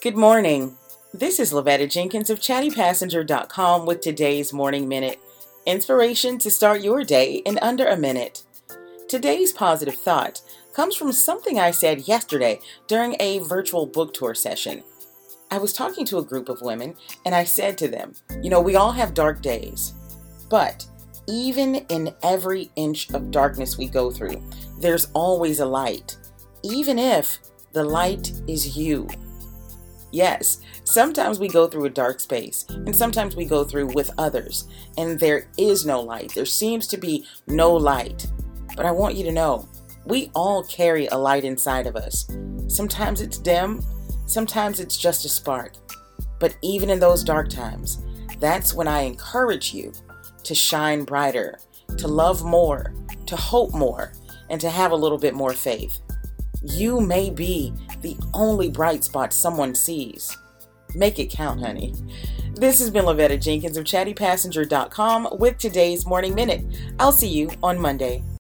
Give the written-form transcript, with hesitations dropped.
Good morning. This is Lavetta Jenkins of ChattyPassenger.com with today's Morning Minute. Inspiration to start your day in under a minute. Today's positive thought comes from something I said yesterday during a virtual book tour session. I was talking to a group of women and I said to them, we all have dark days, but even in every inch of darkness we go through, there's always a light, even if the light is you. Yes, sometimes we go through a dark space, and sometimes we go through with others, and there is no light. There seems to be no light. But I want you to know, we all carry a light inside of us. Sometimes it's dim, sometimes it's just a spark. But even in those dark times, that's when I encourage you to shine brighter, to love more, to hope more, and to have a little bit more faith. You may be the only bright spot someone sees. Make it count, honey. This has been Lavetta Jenkins of ChattyPassenger.com with today's Morning Minute. I'll see you on Monday.